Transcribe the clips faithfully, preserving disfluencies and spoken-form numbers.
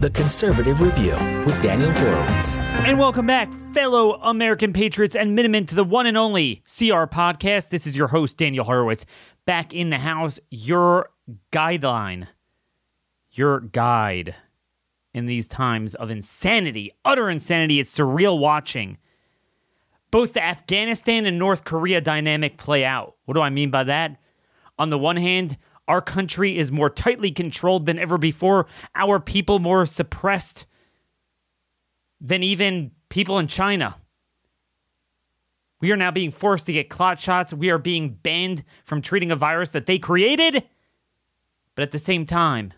The Conservative Review with Daniel Horowitz. And welcome back, fellow American patriots and Minutemen, to the one and only C R podcast. This is your host, Daniel Horowitz. Back in the house, your guideline, your guide in these times of insanity, utter insanity. It's surreal watching both the Afghanistan and North Korea dynamic play out. What do I mean by that? On the one hand, our country is more tightly controlled than ever before. Our people more suppressed than even people in China. We are now being forced to get clot shots. We are being banned from treating a virus that they created. But at the same time,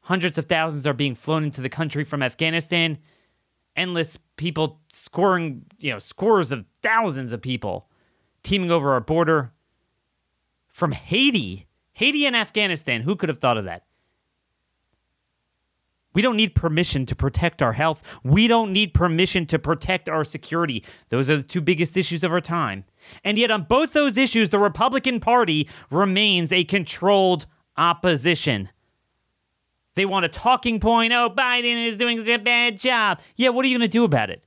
hundreds of thousands are being flown into the country from Afghanistan. Endless people scoring, you know, scores of thousands of people teeming over our border from Haiti. Haiti and Afghanistan, who could have thought of that? We don't need permission to protect our health. We don't need permission to protect our security. Those are the two biggest issues of our time. And yet on both those issues, the Republican Party remains a controlled opposition. They want a talking point. Oh, Biden is doing such a bad job. Yeah, what are you going to do about it?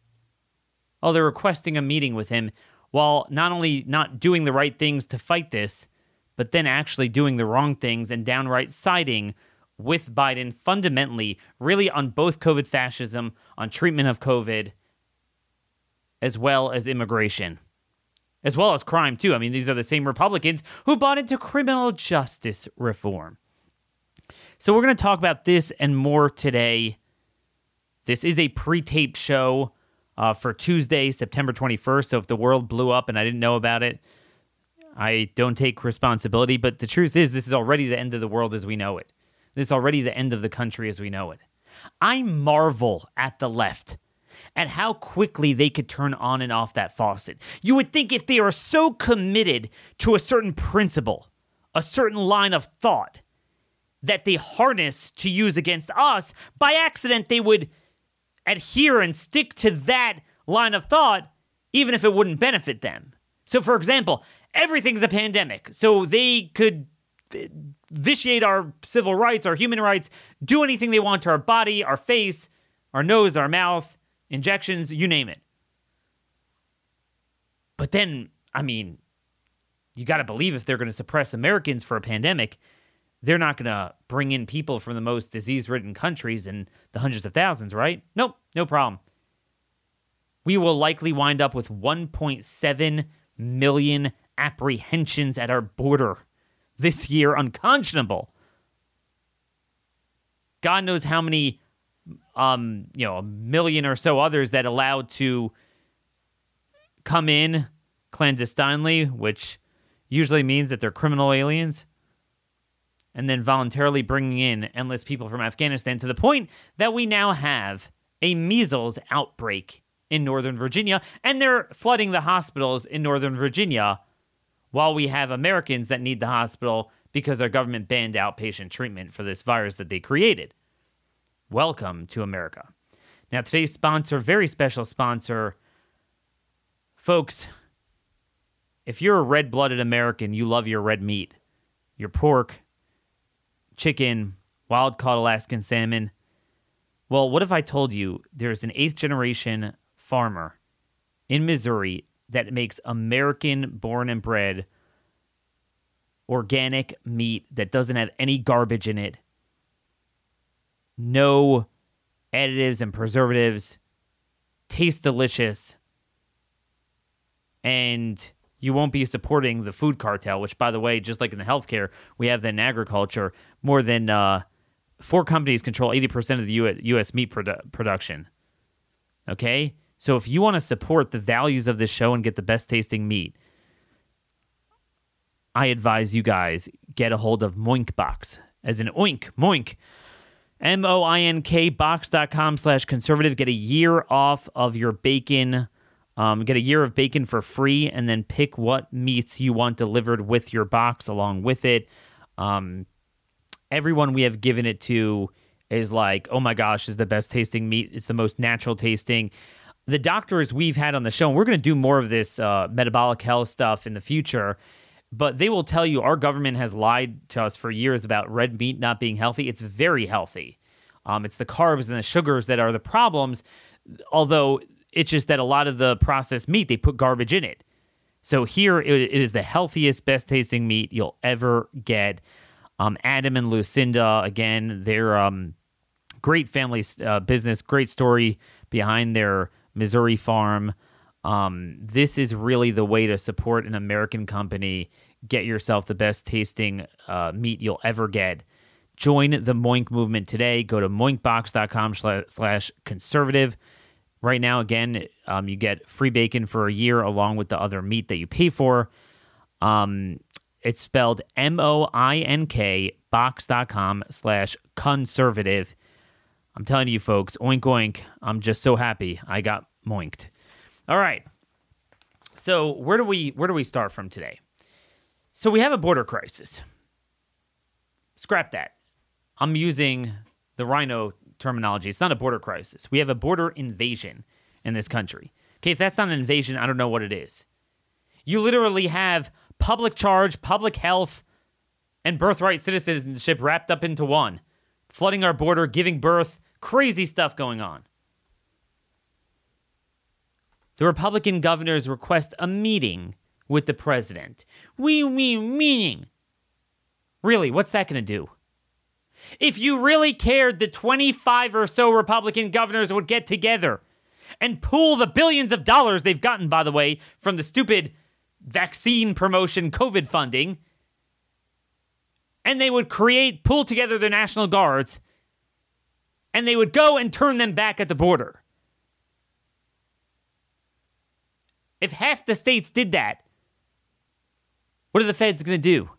Oh, they're requesting a meeting with him while not only not doing the right things to fight this, but then actually doing the wrong things and downright siding with Biden fundamentally, really on both COVID fascism, on treatment of COVID, as well as immigration, as well as crime, too. I mean, these are the same Republicans who bought into criminal justice reform. So we're going to talk about this and more today. This is a pre-taped show uh, for Tuesday, September twenty-first, so if the world blew up and I didn't know about it, I don't take responsibility, but the truth is this is already the end of the world as we know it. This is already the end of the country as we know it. I marvel at the left, at how quickly they could turn on and off that faucet. You would think if they are so committed to a certain principle, a certain line of thought that they harness to use against us, by accident they would adhere and stick to that line of thought, even if it wouldn't benefit them. So, for example, everything's a pandemic, so they could vitiate our civil rights, our human rights, do anything they want to our body, our face, our nose, our mouth, injections, you name it. But then, I mean, you got to believe if they're going to suppress Americans for a pandemic, they're not going to bring in people from the most disease-ridden countries and the hundreds of thousands, right? Nope, no problem. We will likely wind up with one point seven million apprehensions at our border this year, unconscionable. God knows how many, um, you know, a million or so others that allowed to come in clandestinely, which usually means that they're criminal aliens, and then voluntarily bringing in endless people from Afghanistan to the point that we now have a measles outbreak in Northern Virginia, and they're flooding the hospitals in Northern Virginia while we have Americans that need the hospital because our government banned outpatient treatment for this virus that they created. Welcome to America. Now, today's sponsor, very special sponsor. Folks, if you're a red-blooded American, you love your red meat, your pork, chicken, wild-caught Alaskan salmon. Well, what if I told you there's an eighth-generation farmer in Missouri that makes American-born and bred organic meat that doesn't have any garbage in it. No additives and preservatives. Tastes delicious. And you won't be supporting the food cartel, which, by the way, just like in the healthcare, we have that in agriculture. More than uh, four companies control eighty percent of the U S meat produ- production. Okay? So if you want to support the values of this show and get the best tasting meat, I advise you guys get a hold of Moink Box. As an oink, moink. moinkbox dot com slash conservative. Get a year off of your bacon. Um, get a year of bacon for free, and then pick what meats you want delivered with your box along with it. Um, everyone we have given it to is like, oh my gosh, is the best tasting meat. It's the most natural tasting. The doctors we've had on the show, and we're going to do more of this uh, metabolic health stuff in the future, but they will tell you our government has lied to us for years about red meat not being healthy. It's very healthy. Um, it's the carbs and the sugars that are the problems, although it's just that a lot of the processed meat, they put garbage in it. So here it, it is the healthiest, best-tasting meat you'll ever get. Um, Adam and Lucinda, again, they're um, great family uh, business, great story behind their Missouri farm. Um, this is really the way to support an American company. Get yourself the best-tasting uh, meat you'll ever get. Join the Moink movement today. Go to moinkbox dot com slash conservative. Right now, again, um, you get free bacon for a year along with the other meat that you pay for. Um, it's spelled M O I N K box dot com slash conservative. I'm telling you, folks, oink, oink. I'm just so happy I got moinked. All right. So where do we where do we start from today? So we have a border crisis. Scrap that. I'm using the rhino terminology. It's not a border crisis. We have a border invasion in this country. Okay, if that's not an invasion, I don't know what it is. You literally have public charge, public health, and birthright citizenship wrapped up into one. Flooding our border, giving birth, crazy stuff going on. The Republican governors request a meeting with the president. We, we, meeting. Really, what's that going to do? If you really cared, the twenty-five or so Republican governors would get together and pool the billions of dollars they've gotten, by the way, from the stupid vaccine promotion COVID funding. And they would create, pull together their National Guards, and they would go and turn them back at the border. If half the states did that, what are the feds going to do?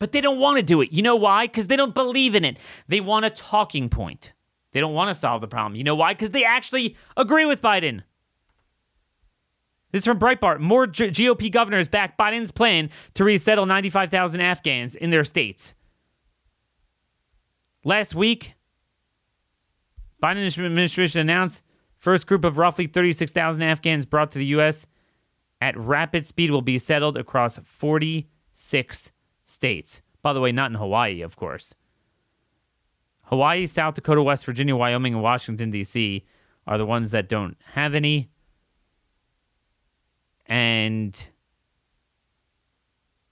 But they don't want to do it. You know why? Because they don't believe in it. They want a talking point. They don't want to solve the problem. You know why? Because they actually agree with Biden. This is from Breitbart. More G O P governors back Biden's plan to resettle ninety-five thousand Afghans in their states. Last week, Biden administration announced first group of roughly thirty-six thousand Afghans brought to the U S at rapid speed will be settled across forty-six states. By the way, not in Hawaii, of course. Hawaii, South Dakota, West Virginia, Wyoming, and Washington, D C are the ones that don't have any. And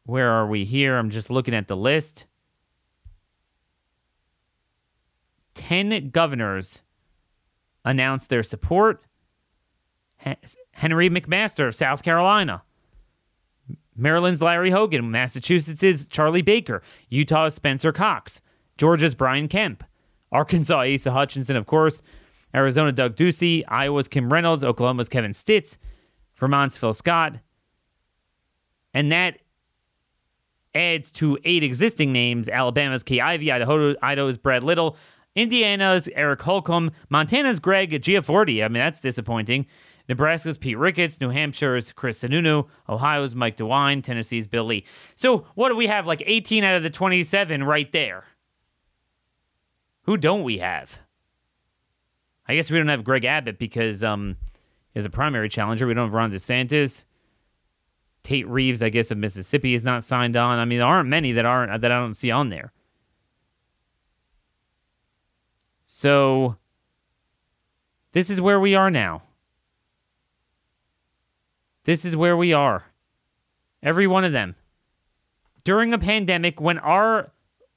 where are we here? I'm just looking at the list. Ten governors announced their support. Henry McMaster of South Carolina. Maryland's Larry Hogan, Massachusetts' Charlie Baker, Utah's Spencer Cox, Georgia's Brian Kemp, Arkansas' Asa Hutchinson, of course, Arizona, Doug Ducey, Iowa's Kim Reynolds, Oklahoma's Kevin Stitt, Vermont's Phil Scott. And that adds to eight existing names: Alabama's Kay Ivey, Idaho, Idaho's Brad Little, Indiana's Eric Holcomb, Montana's Greg Giaforti. I mean, that's disappointing. Nebraska's Pete Ricketts, New Hampshire's Chris Sununu, Ohio's Mike DeWine, Tennessee's Bill Lee. So what do we have? Like eighteen out of the twenty-seven right there. Who don't we have? I guess we don't have Greg Abbott because um, as a primary challenger, we don't have Ron DeSantis. Tate Reeves, I guess, of Mississippi is not signed on. I mean, there aren't many that aren't that I don't see on there. So this is where we are now. This is where we are. Every one of them. During a pandemic, when our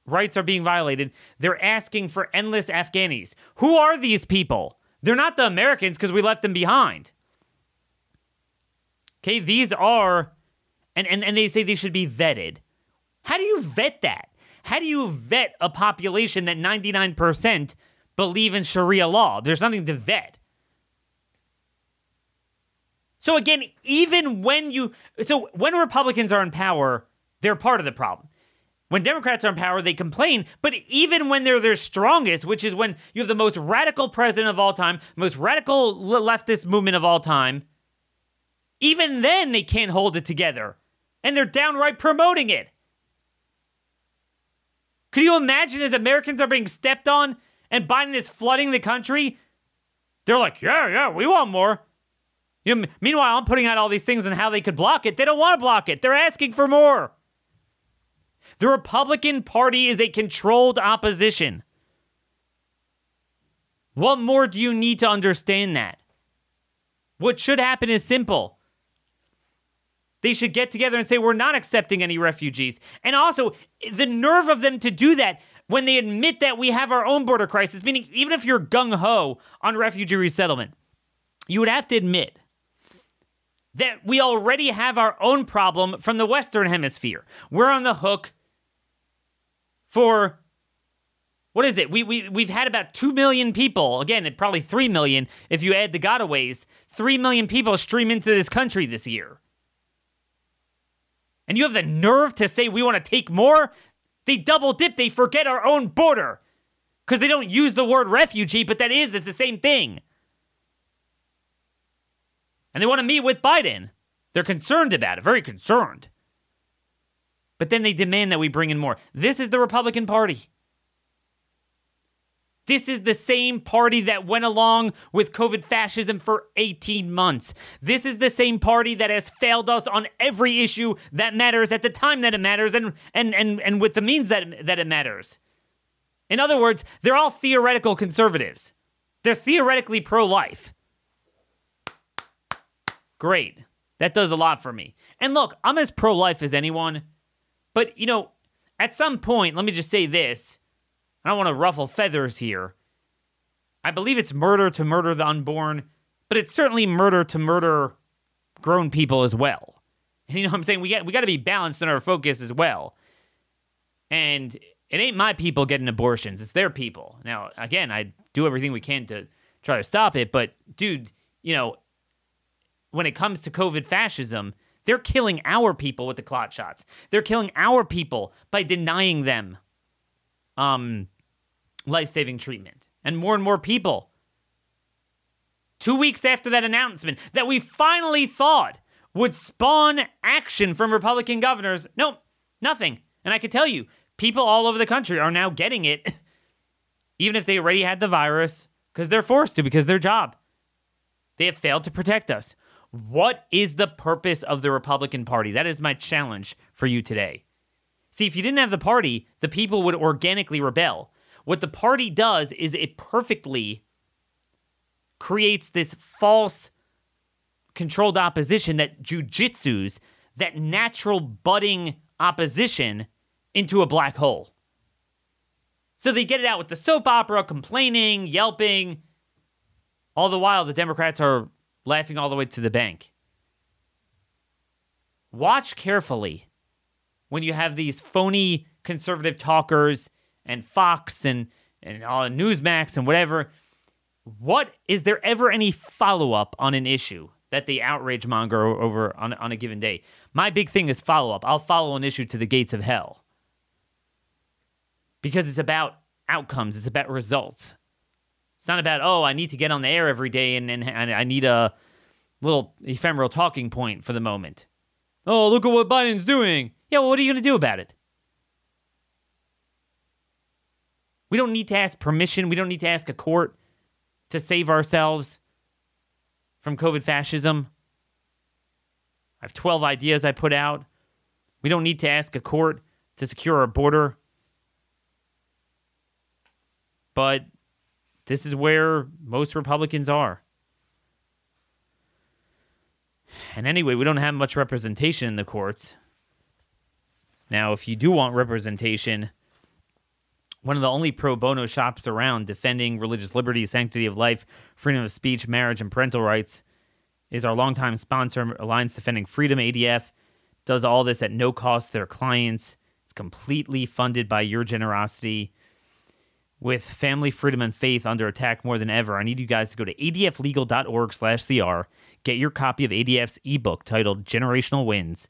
rights are being violated, they're asking for endless Afghanis. Who are these people? They're not the Americans because we left them behind. Okay, these are, and, and, and they say they should be vetted. How do you vet that? How do you vet a population that ninety-nine percent believe in Sharia law? There's nothing to vet. So again, even when you, so when Republicans are in power, they're part of the problem. When Democrats are in power, they complain, but even when they're their strongest, which is when you have the most radical president of all time, the most radical leftist movement of all time, even then they can't hold it together. And they're downright promoting it. Could you imagine as Americans are being stepped on and Biden is flooding the country? They're like, yeah, yeah, we want more. You know, meanwhile, I'm putting out all these things on how they could block it. They don't want to block it. They're asking for more. The Republican Party is a controlled opposition. What more do you need to understand that? What should happen is simple. They should get together and say, we're not accepting any refugees. And also, the nerve of them to do that when they admit that we have our own border crisis, meaning even if you're gung-ho on refugee resettlement, you would have to admit that we already have our own problem from the Western Hemisphere. We're on the hook for, what is it? We, we, we've had about two million people, again, probably three million if you add the gotaways, three million people stream into this country this year. And you have the nerve to say we want to take more? They double dip. They forget our own border because they don't use the word refugee, but that is, it's the same thing. And they want to meet with Biden. They're concerned about it, very concerned. But then they demand that we bring in more. This is the Republican Party. This is the same party that went along with COVID fascism for eighteen months. This is the same party that has failed us on every issue that matters at the time that it matters and and and, and with the means that, that it matters. In other words, they're all theoretical conservatives. They're theoretically pro-life. Great. That does a lot for me. And look, I'm as pro-life as anyone. But, you know, at some point, let me just say this. I don't want to ruffle feathers here. I believe it's murder to murder the unborn, but it's certainly murder to murder grown people as well. And you know what I'm saying? We got, we got to be balanced in our focus as well. And it ain't my people getting abortions. It's their people. Now, again, I do everything we can to try to stop it, but dude, you know, when it comes to COVID fascism, they're killing our people with the clot shots. They're killing our people by denying them Um, life-saving treatment. And more and more people, two weeks after that announcement that we finally thought would spawn action from Republican governors, nope, nothing. And I could tell you, people all over the country are now getting it, even if they already had the virus, because they're forced to, because their job. They have failed to protect us. What is the purpose of the Republican Party? That is my challenge for you today. See, if you didn't have the party, the people would organically rebel. What the party does is it perfectly creates this false controlled opposition that jujitsus, that natural budding opposition, into a black hole. So they get it out with the soap opera, complaining, yelping. All the while, the Democrats are laughing all the way to the bank. Watch carefully when you have these phony conservative talkers and Fox and, and all Newsmax and whatever. What is there ever any follow-up on an issue that they outrage monger over on, on a given day? My big thing is follow-up. I'll follow an issue to the gates of hell because it's about outcomes. It's about results. It's not about, oh, I need to get on the air every day and, and, and I need a little ephemeral talking point for the moment. Oh, look at what Biden's doing. Yeah, well, what are you going to do about it? We don't need to ask permission. We don't need to ask a court to save ourselves from COVID fascism. I have twelve ideas I put out. We don't need to ask a court to secure our border. But this is where most Republicans are. And anyway, we don't have much representation in the courts. Now, if you do want representation, one of the only pro bono shops around defending religious liberty, sanctity of life, freedom of speech, marriage, and parental rights is our longtime sponsor, Alliance Defending Freedom, A D F. Does all this at no cost to their clients. It's completely funded by your generosity. With family, freedom, and faith under attack more than ever, I need you guys to go to a d f legal dot org slash c r, get your copy of A D F's ebook titled Generational Wins.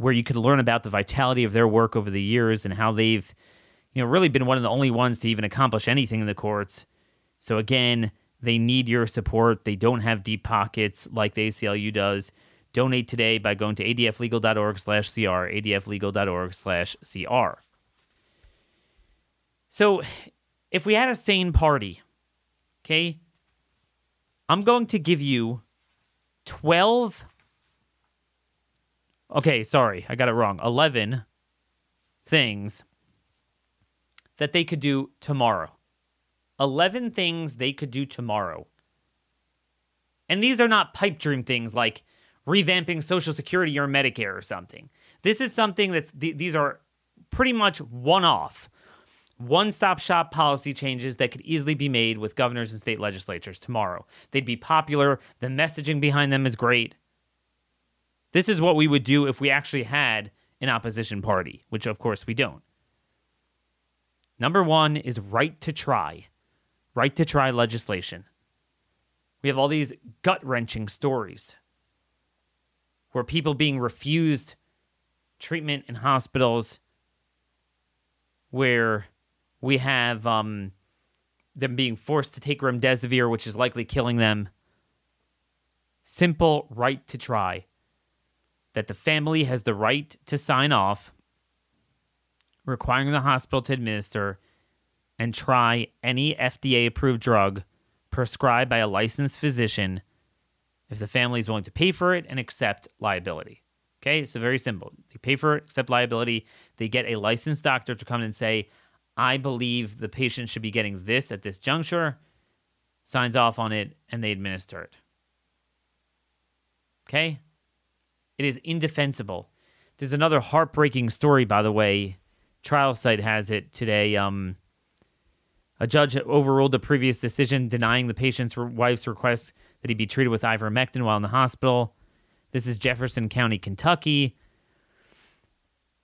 where you could learn about the vitality of their work over the years and how they've, you know, really been one of the only ones to even accomplish anything in the courts. So again, they need your support. They don't have deep pockets like the A C L U does. Donate today by going to A D F legal dot org slash C R, A D F legal dot org slash C R. So if we had a sane party, okay, I'm going to give you twelve, okay, sorry, I got it wrong, eleven things that they could do tomorrow. eleven things they could do tomorrow. And these are not pipe dream things like revamping Social Security or Medicare or something. This is something that's, th- these are pretty much one-off, one-stop shop policy changes that could easily be made with governors and state legislatures tomorrow. They'd be popular. The messaging behind them is great. This is what we would do if we actually had an opposition party, which of course we don't. Number one is right to try. Right to try legislation. We have all these gut-wrenching stories where people being refused treatment in hospitals, where we have um, them being forced to take remdesivir, which is likely killing them. Simple right to try. That the family has the right to sign off, requiring the hospital to administer and try any F D A-approved drug prescribed by a licensed physician if the family is willing to pay for it and accept liability. Okay, so very simple. They pay for it, accept liability. They get a licensed doctor to come in and say, I believe the patient should be getting this at this juncture, signs off on it, and they administer it. Okay? It is indefensible. There's another heartbreaking story, by the way. Trial Site has it today. Um, a judge overruled a previous decision denying the patient's wife's request that he be treated with ivermectin while in the hospital. This is Jefferson County, Kentucky.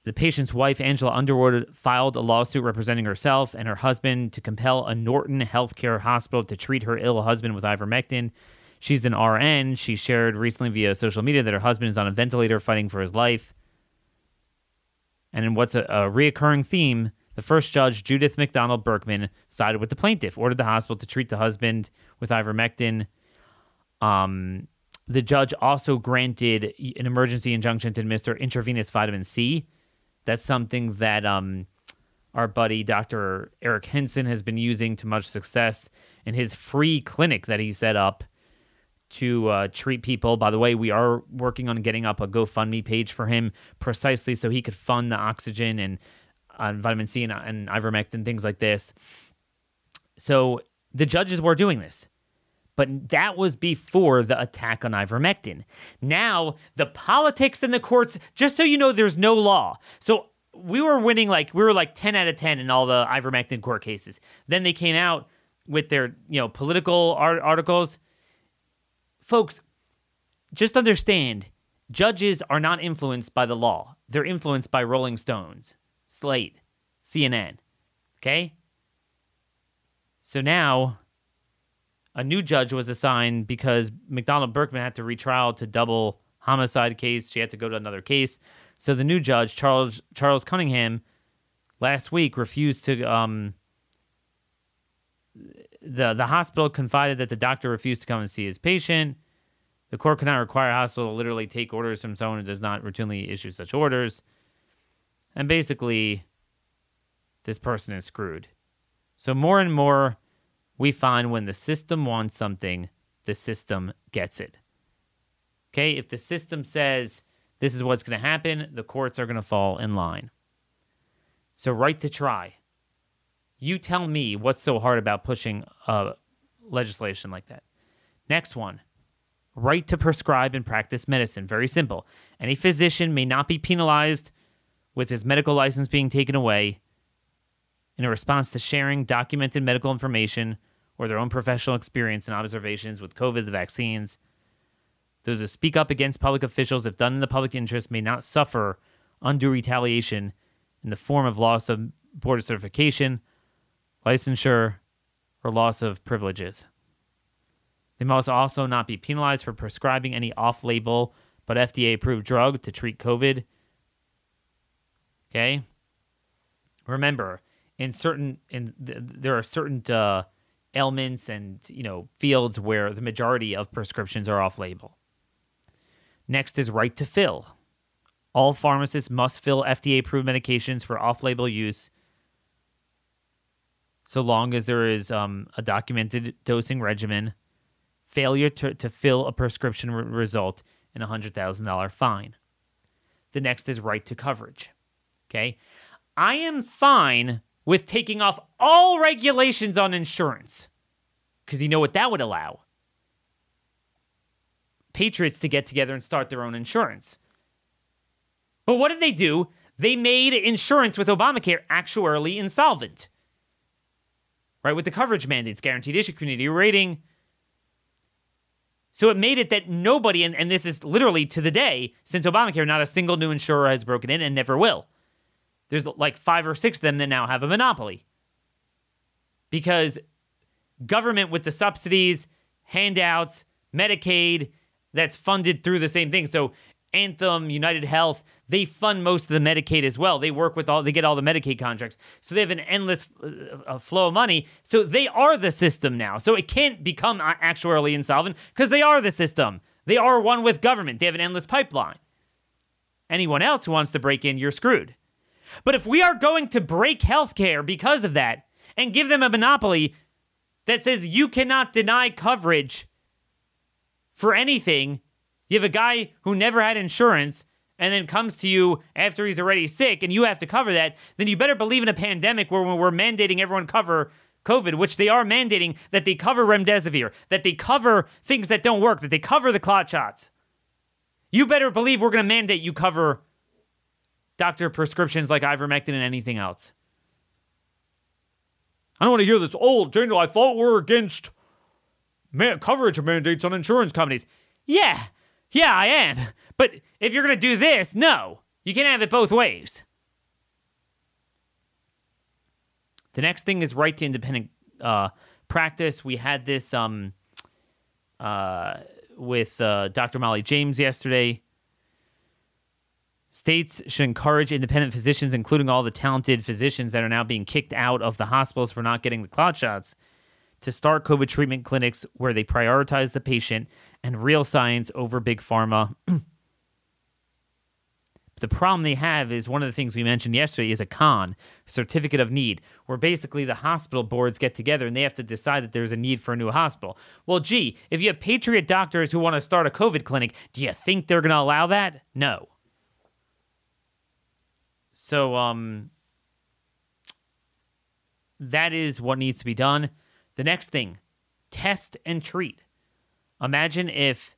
The patient's wife, Angela Underwood, filed a lawsuit representing herself and her husband to compel a Norton Healthcare hospital to treat her ill husband with ivermectin. She's an R N. She shared recently via social media that her husband is on a ventilator fighting for his life. And in what's a, a reoccurring theme, the first judge, Judith McDonald Berkman, sided with the plaintiff, ordered the hospital to treat the husband with ivermectin. Um... The judge also granted an emergency injunction to administer intravenous vitamin C. That's something that um, our buddy Doctor Eric Henson has been using to much success in his free clinic that he set up to uh, treat people. By the way, we are working on getting up a GoFundMe page for him precisely so he could fund the oxygen and uh, vitamin C and, and ivermectin, things like this. So the judges were doing this. But that was before the attack on ivermectin. Now, the politics in the courts, just so you know, there's no law. So we were winning, like, we were like ten out of ten in all the ivermectin court cases. Then they came out with their, you know, political art- articles. Folks, just understand, judges are not influenced by the law. They're influenced by Rolling Stones, Slate, C N N, okay? So now a new judge was assigned because McDonald Berkman had to retrial to double homicide case. She had to go to another case. So the new judge, Charles Charles Cunningham, last week refused to... Um, the, the hospital confided that the doctor refused to come and see his patient. The court cannot require a hospital to literally take orders from someone who does not routinely issue such orders. And basically, this person is screwed. So more and more, we find when the system wants something, the system gets it. Okay, if the system says this is what's going to happen, the courts are going to fall in line. So right to try. You tell me what's so hard about pushing uh, legislation like that. Next one, right to prescribe and practice medicine. Very simple. Any physician may not be penalized with his medical license being taken away in a response to sharing documented medical information or their own professional experience and observations with COVID, the vaccines. Those who speak up against public officials, if done in the public interest, may not suffer undue retaliation in the form of loss of board certification, licensure, or loss of privileges. They must also not be penalized for prescribing any off-label but F D A-approved drug to treat COVID, Okay. Remember, in certain in th- there are certain uh, ailments and you know fields where the majority of prescriptions are off-label. Next is right to fill. All pharmacists must fill F D A-approved medications for off-label use, so long as there is um, a documented dosing regimen. Failure to, to fill a prescription re- result in a one hundred thousand dollars fine. The next is right to coverage. Okay, I am fine with taking off all regulations on insurance, because you know what that would allow? Patriots to get together and start their own insurance. But what did they do? They made insurance with Obamacare actuarially insolvent. Right, with the coverage mandates, guaranteed issue, community rating. So it made it that nobody, and, and this is literally to the day, since Obamacare, not a single new insurer has broken in and never will. There's like five or six of them that now have a monopoly. Because government with the subsidies, handouts, Medicaid, that's funded through the same thing. So Anthem, United Health, they fund most of the Medicaid as well. They work with all, they get all the Medicaid contracts. So they have an endless uh, flow of money. So they are the system now. So it can't become actuarially insolvent because they are the system. They are one with government. They have an endless pipeline. Anyone else who wants to break in, you're screwed. But if we are going to break healthcare because of that and give them a monopoly that says you cannot deny coverage for anything, you have a guy who never had insurance and then comes to you after he's already sick and you have to cover that, then you better believe in a pandemic where we're mandating everyone cover COVID, which they are mandating, that they cover remdesivir, that they cover things that don't work, that they cover the clot shots. You better believe we're going to mandate you cover doctor prescriptions like ivermectin and anything else. I don't want to hear this. Oh, Daniel, I thought we were against man- coverage mandates on insurance companies. Yeah. Yeah, I am. But if you're going to do this, no. You can't have it both ways. The next thing is right to independent uh, practice. We had this um, uh, with uh, Doctor Molly James yesterday. States should encourage independent physicians, including all the talented physicians that are now being kicked out of the hospitals for not getting the clot shots, to start COVID treatment clinics where they prioritize the patient and real science over big pharma. The problem they have is one of the things we mentioned yesterday is a con, certificate of need, where basically the hospital boards get together and they have to decide that there's a need for a new hospital. Well, gee, if you have Patriot doctors who want to start a COVID clinic, do you think they're going to allow that? No. So um, that is what needs to be done. The next thing, test and treat. Imagine if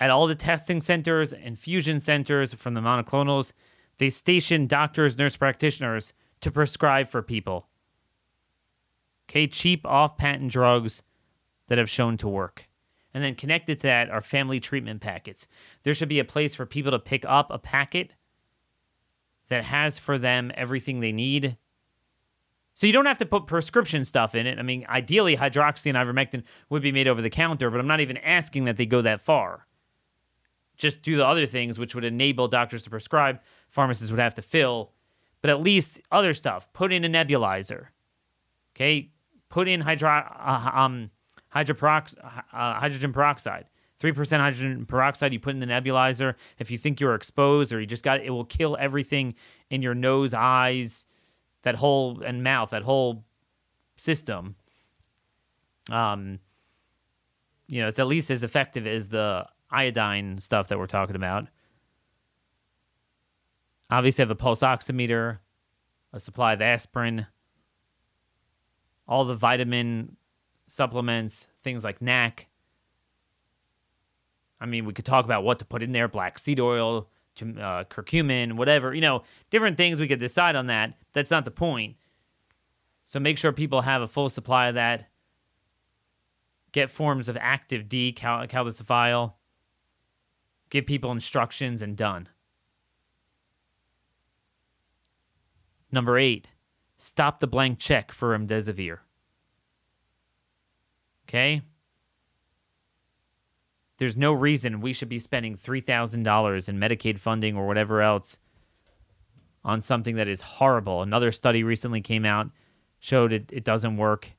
at all the testing centers, infusion centers from the monoclonals, they station doctors, nurse practitioners to prescribe for people. Okay, cheap off-patent drugs that have shown to work. And then connected to that are family treatment packets. There should be a place for people to pick up a packet that has for them everything they need. So you don't have to put prescription stuff in it. I mean, ideally, hydroxy and ivermectin would be made over the counter, but I'm not even asking that they go that far. Just do the other things, which would enable doctors to prescribe. Pharmacists would have to fill, but at least other stuff. Put in a nebulizer, okay? Put in hydro, uh, um, hydroperox- uh, hydrogen peroxide. three percent hydrogen peroxide you put in the nebulizer. If you think you're exposed or you just got it, it will kill everything in your nose, eyes, that whole, and mouth, that whole system, um, you know, it's at least as effective as the iodine stuff that we're talking about. Obviously, have a pulse oximeter, a supply of aspirin, all the vitamin supplements, things like N A C. I mean, we could talk about what to put in there, black seed oil, Uh, curcumin, whatever, you know, different things we could decide on that. That's not the point. So make sure people have a full supply of that. Get forms of active D, cal- calcifiol. Give people instructions and done. Number eight, stop the blank check for remdesivir. Okay? There's no reason we should be spending three thousand dollars in Medicaid funding or whatever else on something that is horrible. Another study recently came out, showed it, it doesn't work.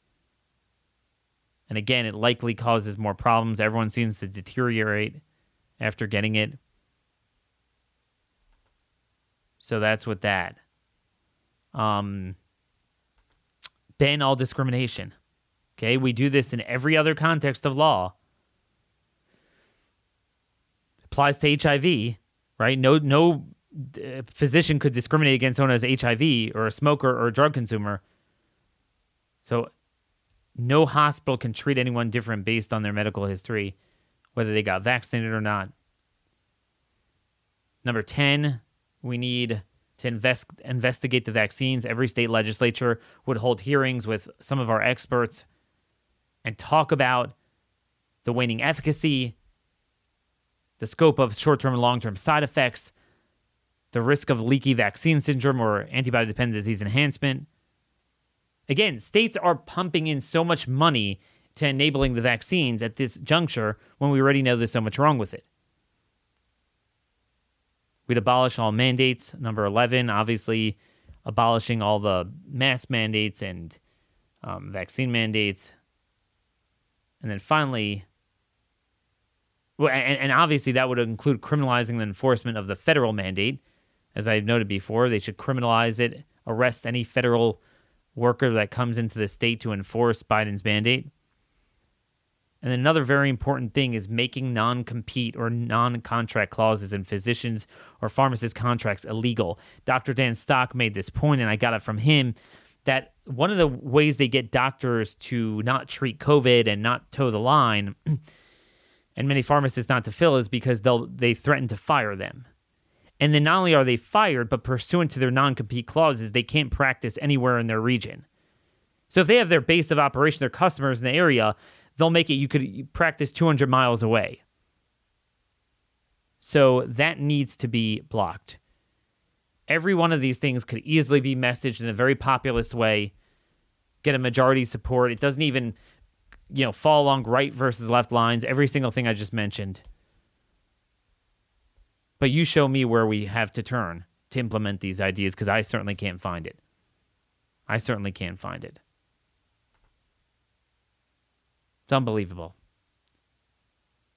And again, it likely causes more problems. Everyone seems to deteriorate after getting it. So that's with that. Um, ban all discrimination. Okay, we do this in every other context of law. Applies to H I V, right? No, no physician could discriminate against someone who has H I V or a smoker or a drug consumer. So no hospital can treat anyone different based on their medical history, whether they got vaccinated or not. Number ten, we need to invest, investigate the vaccines. Every state legislature would hold hearings with some of our experts and talk about the waning efficacy, the scope of short-term and long-term side effects, the risk of leaky vaccine syndrome or antibody-dependent disease enhancement. Again, states are pumping in so much money to enabling the vaccines at this juncture when we already know there's so much wrong with it. We'd abolish all mandates. Number eleven, obviously, abolishing all the mask mandates and um, vaccine mandates. And then finally... Well, and, and obviously that would include criminalizing the enforcement of the federal mandate. As I've noted before, they should criminalize it, arrest any federal worker that comes into the state to enforce Biden's mandate. And then another very important thing is making non-compete or non-contract clauses in physicians' or pharmacists' contracts illegal. Doctor Dan Stock made this point, and I got it from him, that one of the ways they get doctors to not treat COVID and not toe the line and many pharmacists not to fill is because they'll they threaten to fire them. And then not only are they fired, but pursuant to their non-compete clauses, they can't practice anywhere in their region. So if they have their base of operation, their customers in the area, they'll make it you could practice two hundred miles away. So that needs to be blocked. Every one of these things could easily be messaged in a very populist way, get a majority support. It doesn't even... you know, fall along right versus left lines, every single thing I just mentioned. But you show me where we have to turn to implement these ideas, because I certainly can't find it. I certainly can't find it. It's unbelievable.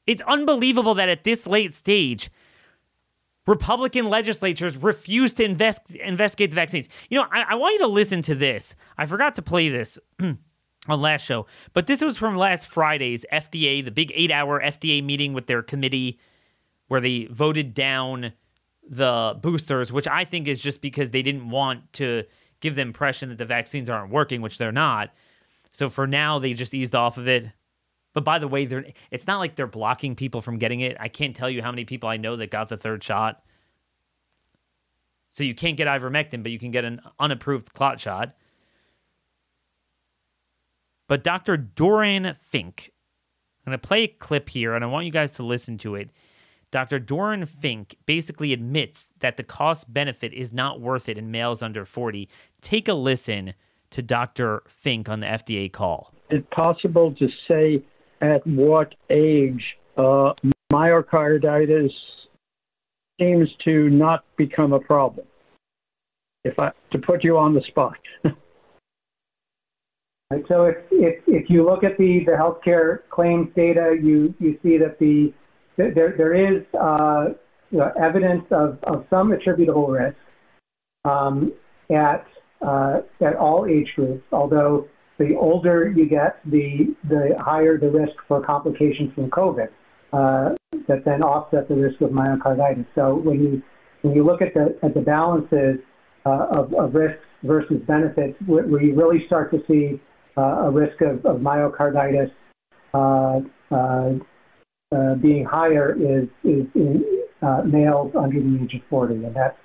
It's unbelievable that at this late stage, Republican legislatures refuse to invest, investigate the vaccines. You know, I, I want you to listen to this. I forgot to play this on last show, but this was from last Friday's F D A, the big eight-hour F D A meeting with their committee where they voted down the boosters, which I think is just because they didn't want to give the impression that the vaccines aren't working, which they're not. So for now, they just eased off of it. But by the way, they're, it's not like they're blocking people from getting it. I can't tell you how many people I know that got the third shot. So you can't get ivermectin, but you can get an unapproved clot shot. But Doctor Doran Fink, I'm going to play a clip here, and I want you guys to listen to it. Doctor Doran Fink basically admits that the cost-benefit is not worth it in males under forty. Take a listen to Doctor Fink on the F D A call. Is it possible to say at what age uh, myocarditis seems to not become a problem? If I to put you on the spot. And so if, if, if you look at the, the healthcare claims data, you, you see that the that there there is uh, you know, evidence of, of some attributable risk um, at uh, at all age groups. Although the older you get, the the higher the risk for complications from COVID uh, that then offset the risk of myocarditis. So when you when you look at the at the balances uh, of, of risks versus benefits, where you really start to see Uh, a risk of, of myocarditis uh, uh, uh, being higher is, is in uh, males under the age of forty, and that's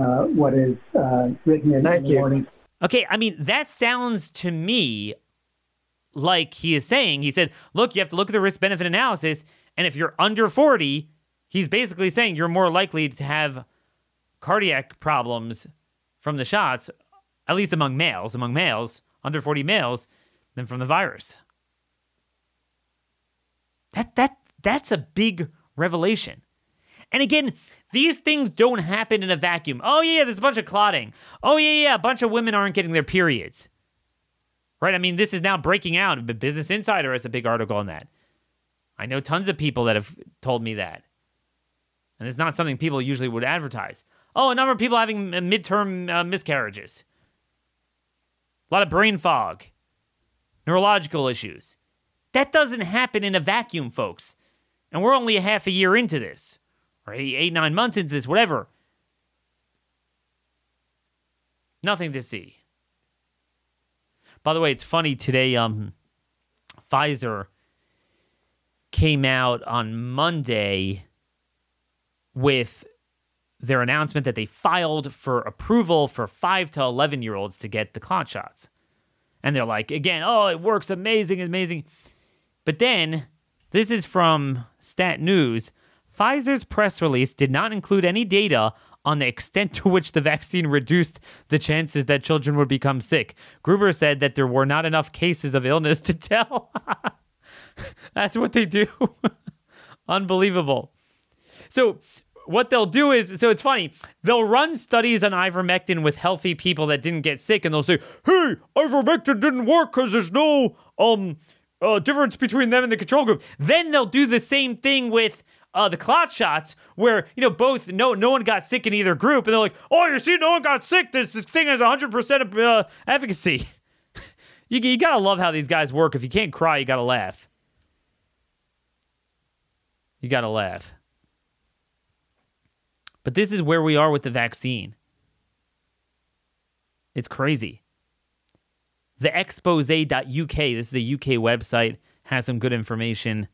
uh, what is uh, written in the warning. Okay, I mean, that sounds to me like he is saying, he said, look, you have to look at the risk-benefit analysis, and if you're under forty, he's basically saying you're more likely to have cardiac problems from the shots, at least among males, among males, under forty males, than from the virus. That that that's a big revelation. And again, these things don't happen in a vacuum. Oh, yeah, there's a bunch of clotting. Oh, yeah, yeah, a bunch of women aren't getting their periods. Right? I mean, this is now breaking out. Business Insider has a big article on that. I know tons of people that have told me that. And it's not something people usually would advertise. Oh, a number of people having midterm uh, miscarriages. A lot of brain fog. Neurological issues. That doesn't happen in a vacuum, folks. And we're only a half a year into this. Or eight, nine months into this, whatever. Nothing to see. By the way, it's funny today, um, Pfizer came out on Monday with their announcement that they filed for approval for five to eleven-year-olds to get the clot shots. And they're like, again, oh, it works amazing, amazing. But then, this is from Stat News, Pfizer's press release did not include any data on the extent to which the vaccine reduced the chances that children would become sick. Gruber said that there were not enough cases of illness to tell. That's what they do. Unbelievable. So what they'll do is, so it's funny, they'll run studies on ivermectin with healthy people that didn't get sick, and they'll say, hey, ivermectin didn't work because there's no um uh, difference between them and the control group. Then they'll do the same thing with Uh, the clot shots, where, you know, both, no no one got sick in either group, and they're like, oh, you see, no one got sick, this, this thing has one hundred percent of, uh, efficacy. you, you gotta love how these guys work. If you can't cry, you gotta laugh. You gotta laugh. But this is where we are with the vaccine. It's crazy. The expose dot U K, this is a U K website, has some good information.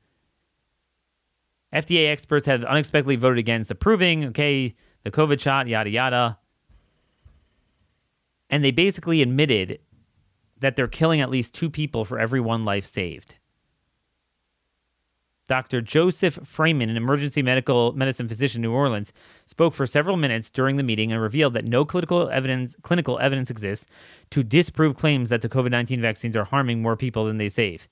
F D A experts have unexpectedly voted against approving, okay, the COVID shot, yada, yada. And they basically admitted that they're killing at least two people for every one life saved. Doctor Joseph Freeman, an emergency medical medicine physician in New Orleans, spoke for several minutes during the meeting and revealed that no clinical evidence, clinical evidence exists to disprove claims that the COVID nineteen vaccines are harming more people than they save.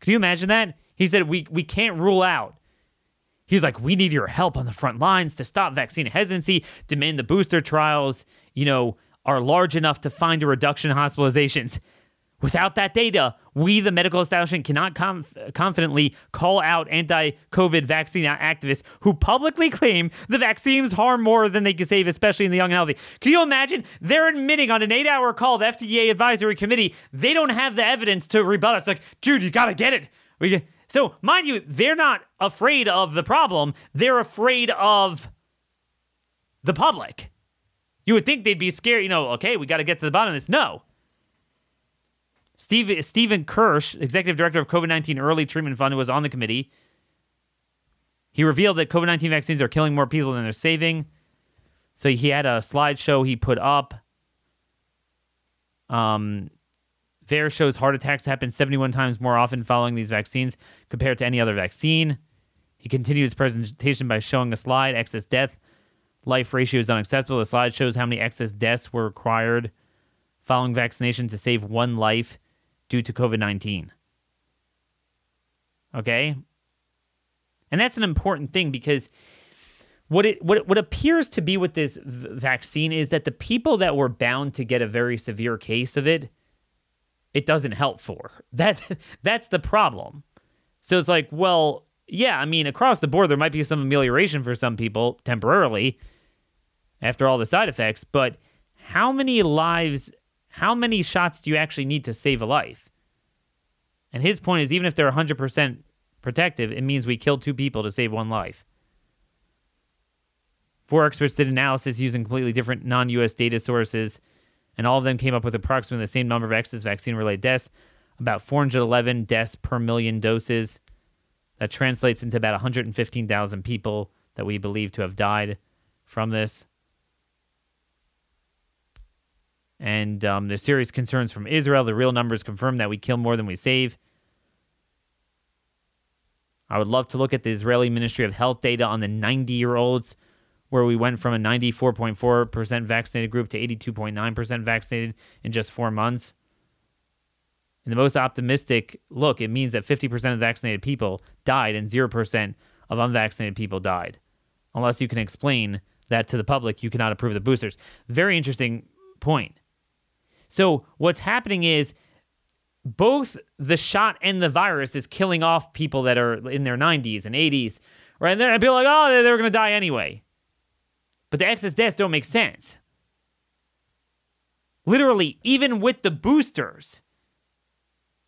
Could you imagine that? He said, we, we can't rule out. He's like, we need your help on the front lines to stop vaccine hesitancy, demand the booster trials, you know, are large enough to find a reduction in hospitalizations. Without that data, we, the medical establishment, cannot conf- confidently call out anti-COVID vaccine activists who publicly claim the vaccines harm more than they can save, especially in the young and healthy. Can you imagine? They're admitting on an eight-hour call, the F D A advisory committee, they don't have the evidence to rebut us. Like, dude, you got to get it. We get- So, mind you, they're not afraid of the problem. They're afraid of the public. You would think they'd be scared. You know, okay, we got to get to the bottom of this. No. Steve, Stephen Kirsch, executive director of COVID nineteen Early Treatment Fund, who was on the committee, he revealed that COVID nineteen vaccines are killing more people than they're saving. So he had a slideshow he put up. Um... V A E R S shows heart attacks happen seventy-one times more often following these vaccines compared to any other vaccine. He continued his presentation by showing a slide. Excess death-life ratio is unacceptable. The slide shows how many excess deaths were required following vaccination to save one life due to COVID nineteen. Okay? And that's an important thing, because what it what it, what appears to be with this v- vaccine is that the people that were bound to get a very severe case of it, it doesn't help for. That that's the problem. So it's like, well, yeah, I mean, across the board, there might be some amelioration for some people temporarily after all the side effects, but how many lives, how many shots do you actually need to save a life? And his point is, even if they're one hundred percent protective, it means we kill two people to save one life. Four experts did analysis using completely different non-U S data sources, and all of them came up with approximately the same number of excess vaccine-related deaths, about four hundred eleven deaths per million doses. That translates into about one hundred fifteen thousand people that we believe to have died from this. And um, there's serious concerns from Israel. The real numbers confirm that we kill more than we save. I would love to look at the Israeli Ministry of Health data on the ninety-year-olds, where we went from a ninety-four point four percent vaccinated group to eighty-two point nine percent vaccinated in just four months. In the most optimistic look, it means that fifty percent of vaccinated people died and zero percent of unvaccinated people died. unless you can explain that to the public, you cannot approve the boosters. Very interesting point. So what's happening is both the shot and the virus is killing off people that are in their nineties and eighties, right? And they're like, oh, they're, they're going to die anyway. But the excess deaths don't make sense. Literally, even with the boosters,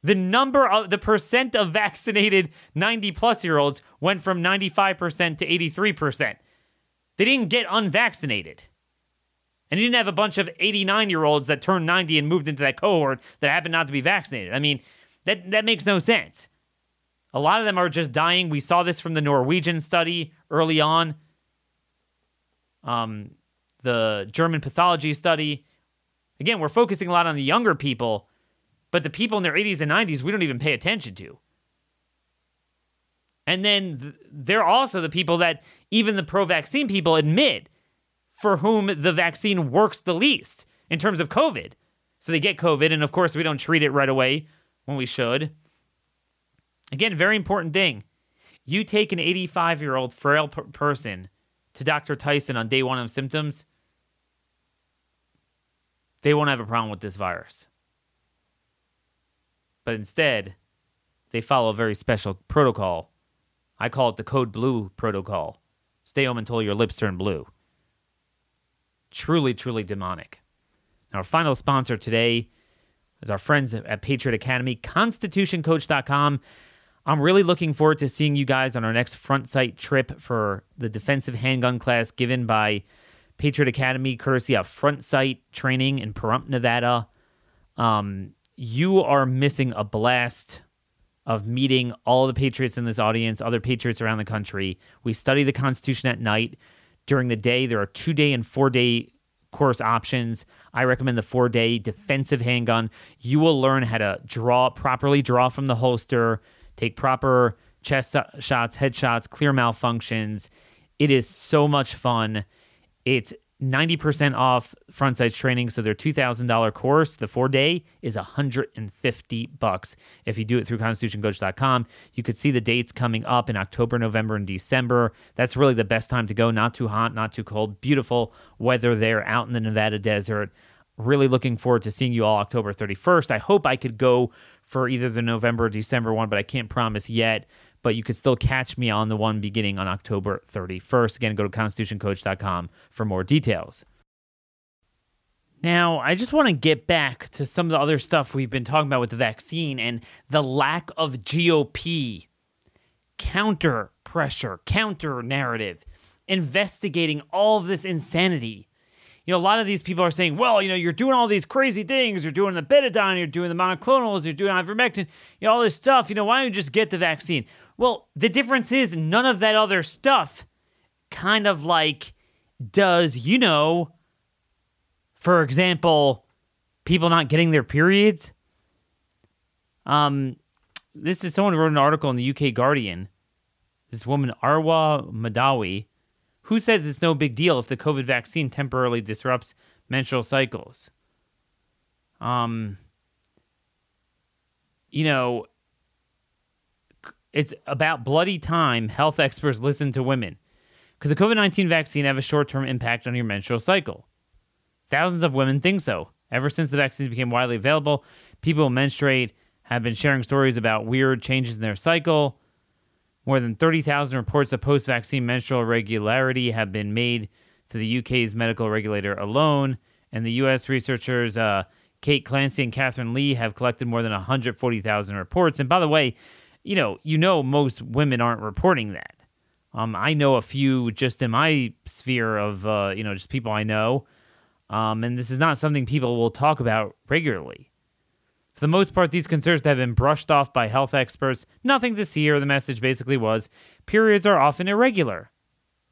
the number of the percent of vaccinated ninety plus year olds went from ninety-five percent to eighty-three percent. They didn't get unvaccinated. And you didn't have a bunch of eighty-nine year olds that turned ninety and moved into that cohort that happened not to be vaccinated. I mean, that, that makes no sense. A lot of them are just dying. We saw this from the Norwegian study early on. Um, the German pathology study. Again, we're focusing a lot on the younger people, but the people in their eighties and nineties, we don't even pay attention to. And then th- they're also the people that even the pro-vaccine people admit for whom the vaccine works the least in terms of COVID. So they get COVID, and of course we don't treat it right away when we should. Again, very important thing. You take an eighty-five-year-old frail per- person to Doctor Tyson on day one of symptoms, they won't have a problem with this virus. But instead, they follow a very special protocol. I call it the Code Blue protocol. Stay home until your lips turn blue. Truly, truly demonic. Now, our final sponsor today is our friends at Patriot Academy, Constitution Coach dot com. I'm really looking forward to seeing you guys on our next Front Sight trip for the defensive handgun class given by Patriot Academy, courtesy of Front Sight Training in Pahrump, Nevada. Um, you are missing a blast of meeting all the Patriots in this audience, other Patriots around the country. We study the Constitution at night. During the day, there are two-day and four-day course options. I recommend the four-day defensive handgun. You will learn how to draw properly, draw from the holster, take proper chest shots, headshots, clear malfunctions. It is so much fun. It's ninety percent off Front Sight Training, so their two thousand dollars course, the four-day, is one hundred fifty bucks. If you do it through Constitution Coach dot com, you could see the dates coming up in October, November, and December. That's really the best time to go. Not too hot, not too cold. Beautiful weather there out in the Nevada desert. Really looking forward to seeing you all October thirty-first. I hope I could go for either the November or December one, but I can't promise yet. But you could still catch me on the one beginning on October thirty-first. Again, go to Constitution Coach dot com for more details. Now, I just want to get back to some of the other stuff we've been talking about with the vaccine and the lack of G O P counter pressure, counter narrative, investigating all of this insanity. You know, a lot of these people are saying, well, you know, you're doing all these crazy things. You're doing the betadine, you're doing the monoclonals, you're doing ivermectin, you know, all this stuff. You know, why don't you just get the vaccine? Well, the difference is none of that other stuff kind of like does, you know, for example, people not getting their periods. Um, this is someone who wrote an article in the U K Guardian, this woman, Arwa Madawi, who says it's no big deal if the COVID vaccine temporarily disrupts menstrual cycles. Um, you know, it's about bloody time health experts listen to women. Could the COVID nineteen vaccine have a short-term impact on your menstrual cycle? Thousands of women think so. Ever since the vaccines became widely available, people who menstruate have been sharing stories about weird changes in their cycle. More than thirty thousand reports of post-vaccine menstrual irregularity have been made to the U K's medical regulator alone, and the U S researchers uh, Kate Clancy and Catherine Lee have collected more than one hundred forty thousand reports. And by the way, you know, you know most women aren't reporting that. Um, I know a few just in my sphere of, uh, you know, just people I know, um, and this is not something people will talk about regularly. For the most part, these concerns have been brushed off by health experts. Nothing to see here. The message basically was, periods are often irregular.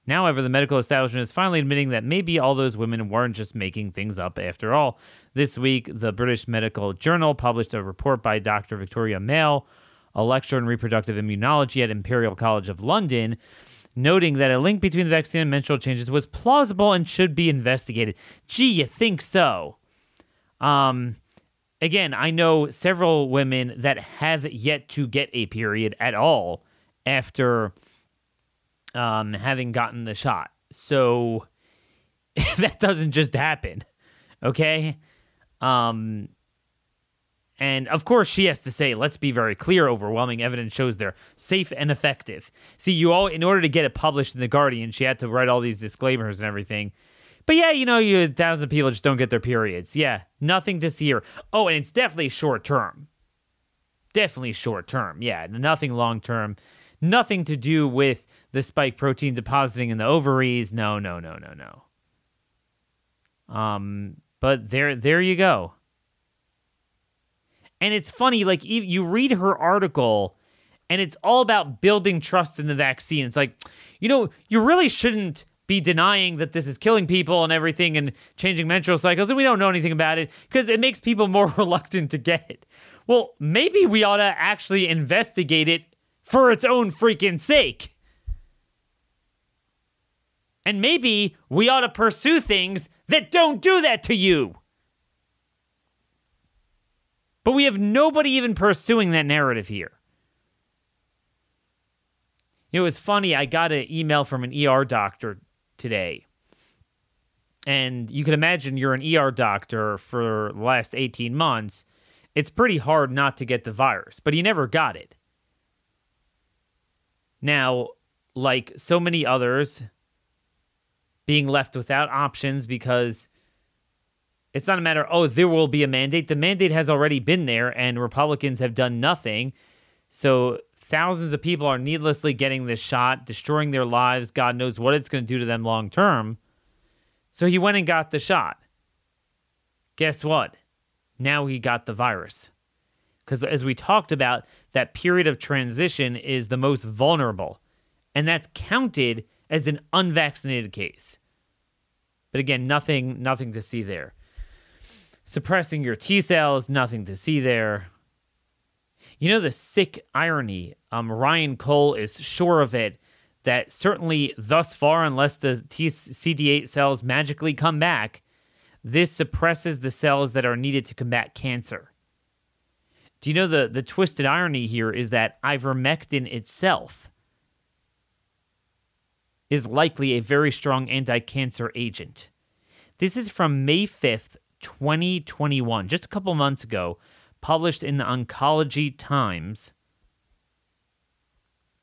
Now, however, the medical establishment is finally admitting that maybe all those women weren't just making things up after all. This week, the British Medical Journal published a report by Doctor Victoria Mail, a lecturer in reproductive immunology at Imperial College of London, noting that a link between the vaccine and menstrual changes was plausible and should be investigated. Gee, you think so? Um... Again, I know several women that have yet to get a period at all after um, having gotten the shot. So that doesn't just happen, okay? Um, and of course she has to say, let's be very clear, overwhelming evidence shows they're safe and effective. See, you all, in order to get it published in The Guardian, she had to write all these disclaimers and everything. But yeah, you know, you a thousand people just don't get their periods. Yeah, nothing to see here. Oh, and it's definitely short term. Definitely short term. Yeah, nothing long term. Nothing to do with the spike protein depositing in the ovaries. No, no, no, no, no. Um, but there, there you go. And it's funny, like you read her article, and it's all about building trust in the vaccine. It's like, you know, you really shouldn't be denying that this is killing people and everything and changing menstrual cycles, and we don't know anything about it because it makes people more reluctant to get it. Well, maybe we ought to actually investigate it for its own freaking sake. And maybe we ought to pursue things that don't do that to you. But we have nobody even pursuing that narrative here. You know, it was funny. I got an email from an E R doctor today. And you can imagine you're an E R doctor for the last eighteen months. It's pretty hard not to get the virus, but he never got it. Now, like so many others, being left without options because it's not a matter of, oh, there will be a mandate. The mandate has already been there, and Republicans have done nothing. So thousands of people are needlessly getting this shot, destroying their lives. God knows what it's going to do to them long term. So he went and got the shot. Guess what? Now he got the virus. Because as we talked about, that period of transition is the most vulnerable. And that's counted as an unvaccinated case. But again, nothing, nothing to see there. Suppressing your T cells, nothing to see there. You know the sick irony, um, Ryan Cole is sure of it, that certainly thus far, unless the T- C D eight cells magically come back, this suppresses the cells that are needed to combat cancer. Do you know the, the twisted irony here is that ivermectin itself is likely a very strong anti-cancer agent. This is from May fifth, twenty twenty-one, just a couple months ago, published in the Oncology Times.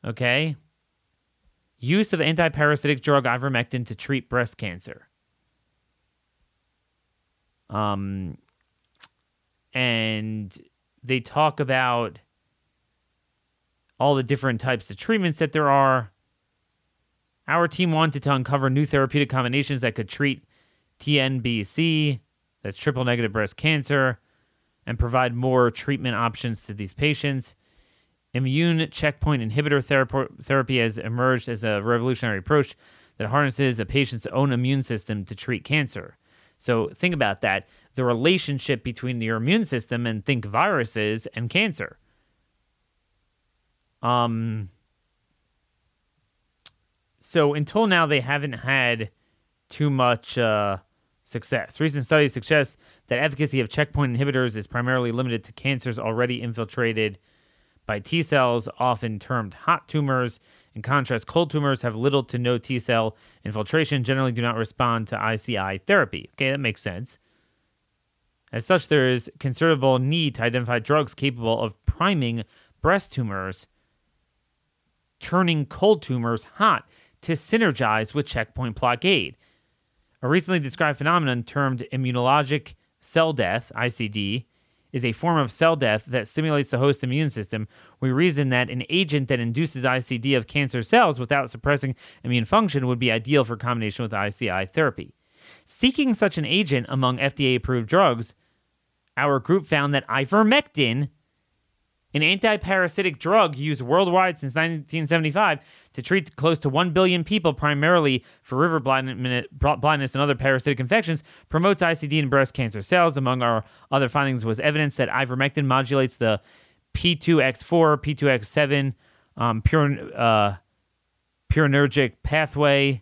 Okay? Use of antiparasitic drug ivermectin to treat breast cancer. Um, and they talk about all the different types of treatments that there are. Our team wanted to uncover new therapeutic combinations that could treat T N B C, that's triple-negative breast cancer, and provide more treatment options to these patients. Immune checkpoint inhibitor therapy has emerged as a revolutionary approach that harnesses a patient's own immune system to treat cancer. So think about that, the relationship between your immune system and think viruses and cancer. Um. So until now, they haven't had too much uh, success. Recent studies suggest that efficacy of checkpoint inhibitors is primarily limited to cancers already infiltrated by T cells, often termed hot tumors. In contrast, cold tumors have little to no T cell infiltration, generally do not respond to I C I therapy. Okay, that makes sense. As such, there is considerable need to identify drugs capable of priming breast tumors, turning cold tumors hot, to synergize with checkpoint blockade. A recently described phenomenon termed immunologic cell death, I C D, is a form of cell death that stimulates the host immune system. We reason that an agent that induces I C D of cancer cells without suppressing immune function would be ideal for combination with I C I therapy. Seeking such an agent among F D A-approved drugs, our group found that ivermectin, an antiparasitic drug used worldwide since nineteen seventy-five to treat close to one billion people, primarily for river blindness and other parasitic infections, promotes I C D in breast cancer cells. Among our other findings was evidence that ivermectin modulates the P two X four, P two X seven um, pure, uh, purinergic pathway,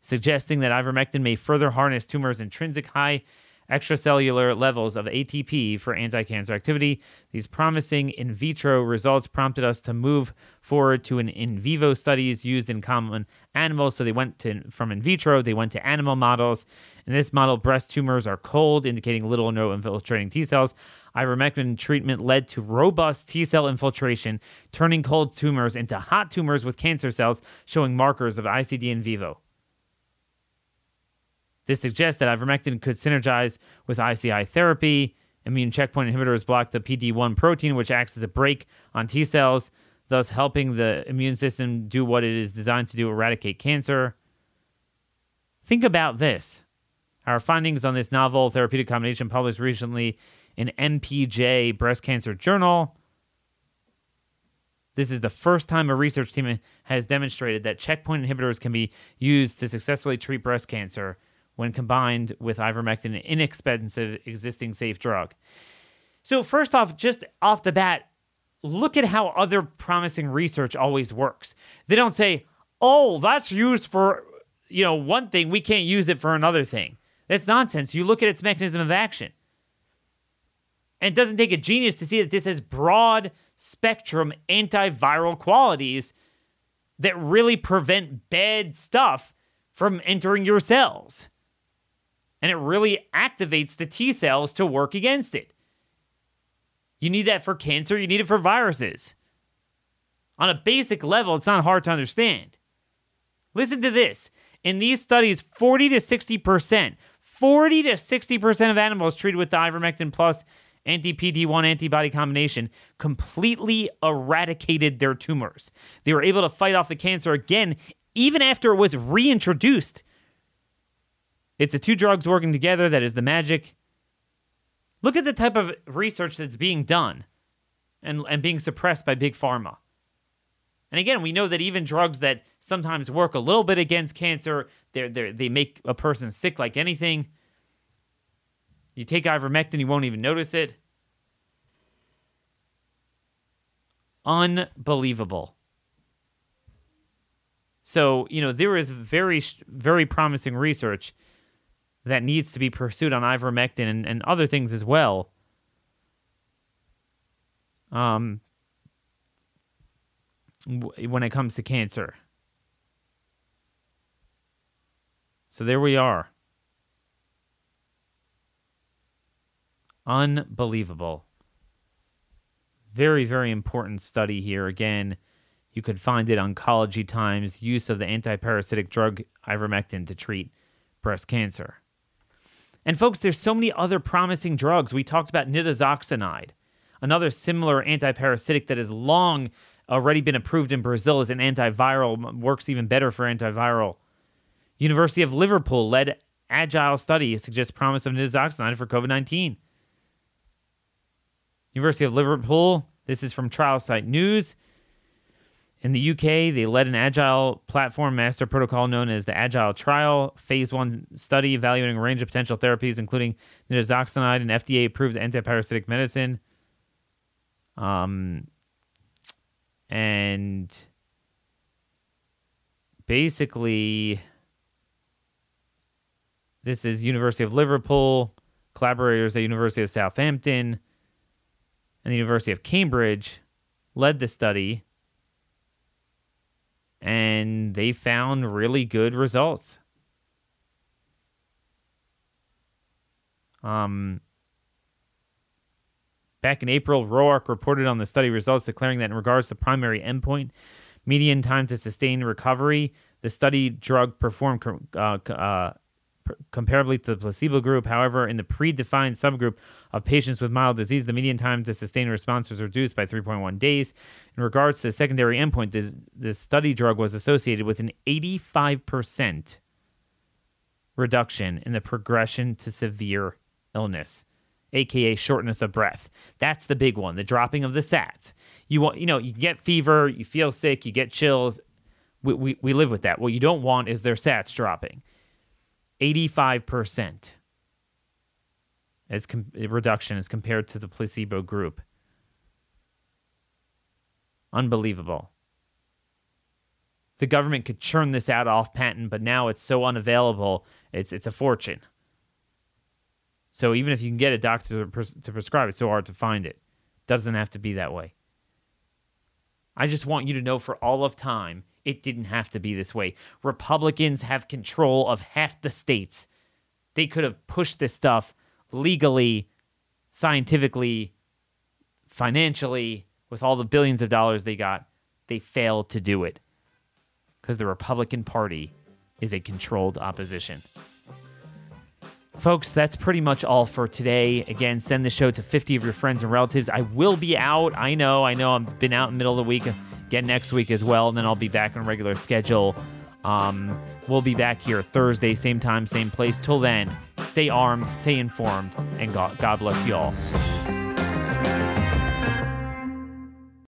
suggesting that ivermectin may further harness tumors' intrinsic high extracellular levels of A T P for anti-cancer activity. These promising in vitro results prompted us to move forward to an in vivo studies used in common animals. So they went to from in vitro, they went to animal models. In this model, breast tumors are cold, indicating little or no infiltrating T cells. Ivermectin treatment led to robust T cell infiltration, turning cold tumors into hot tumors with cancer cells, showing markers of I C D in vivo. This suggests that ivermectin could synergize with I C I therapy. Immune checkpoint inhibitors block the P D one protein, which acts as a brake on T cells, thus helping the immune system do what it is designed to do, eradicate cancer. Think about this. Our findings on this novel therapeutic combination published recently in M P J Breast Cancer Journal. This is the first time a research team has demonstrated that checkpoint inhibitors can be used to successfully treat breast cancer when combined with ivermectin, an inexpensive, existing safe drug. So first off, just off the bat, look at how other promising research always works. They don't say, oh, that's used for, you know, one thing, we can't use it for another thing. That's nonsense. You look at its mechanism of action. And it doesn't take a genius to see that this has broad spectrum antiviral qualities that really prevent bad stuff from entering your cells. And it really activates the T cells to work against it. You need that for cancer. You need it for viruses. On a basic level, it's not hard to understand. Listen to this. In these studies, forty to sixty percent, forty to sixty percent of animals treated with the ivermectin plus anti-P D one antibody combination completely eradicated their tumors. They were able to fight off the cancer again, even after it was reintroduced. It's the two drugs working together that is the magic. Look at the type of research that's being done and, and being suppressed by big pharma. And again, we know that even drugs that sometimes work a little bit against cancer, they're, they're, they make a person sick like anything. You take ivermectin, you won't even notice it. Unbelievable. So, you know, there is very, very promising research that needs to be pursued on ivermectin and, and other things as well. Um, w- when it comes to cancer. So there we are. Unbelievable. Very, very important study here. Again, you could find it on Oncology Times, use of the antiparasitic drug ivermectin to treat breast cancer. And folks, there's so many other promising drugs. We talked about nitazoxanide, another similar antiparasitic that has long already been approved in Brazil as an antiviral, works even better for antiviral. University of Liverpool led Agile study suggests promise of nitazoxanide for covid nineteen. University of Liverpool, this is from Trial Site News. In the U K, they led an Agile platform master protocol known as the Agile Trial, phase one study evaluating a range of potential therapies, including nitazoxanide and F D A-approved antiparasitic medicine. Um, and basically, this is University of Liverpool, collaborators at University of Southampton, and the University of Cambridge led the study. And they found really good results. Um, back in April, ROAC reported on the study results, declaring that in regards to primary endpoint, median time to sustain recovery, the study drug performed uh, uh, comparably to the placebo group. However, in the predefined subgroup of patients with mild disease, the median time to sustained response was reduced by three point one days. In regards to the secondary endpoint, this, this study drug was associated with an eighty-five percent reduction in the progression to severe illness, aka shortness of breath. That's the big one, the dropping of the S A Ts. You want, you know, you get fever, you feel sick, you get chills. We, we, we live with that. What you don't want is their S A Ts dropping. eighty-five percent as com- reduction as compared to the placebo group. Unbelievable. The government could churn this out off patent, but now it's so unavailable, it's it's a fortune. So even if you can get a doctor to, pres- to prescribe, it's so hard to find it. Doesn't have to be that way. I just want you to know for all of time, it didn't have to be this way. Republicans have control of half the states. They could have pushed this stuff legally, scientifically, financially, with all the billions of dollars they got. They failed to do it because the Republican Party is a controlled opposition. Folks, that's pretty much all for today. Again, send the show to fifty of your friends and relatives. I will be out. I know, I know. I've been out in the middle of the week. Again, next week as well, and then I'll be back on regular schedule. Um, we'll be back here Thursday, same time, same place. Till then, stay armed, stay informed, and God, God bless you all.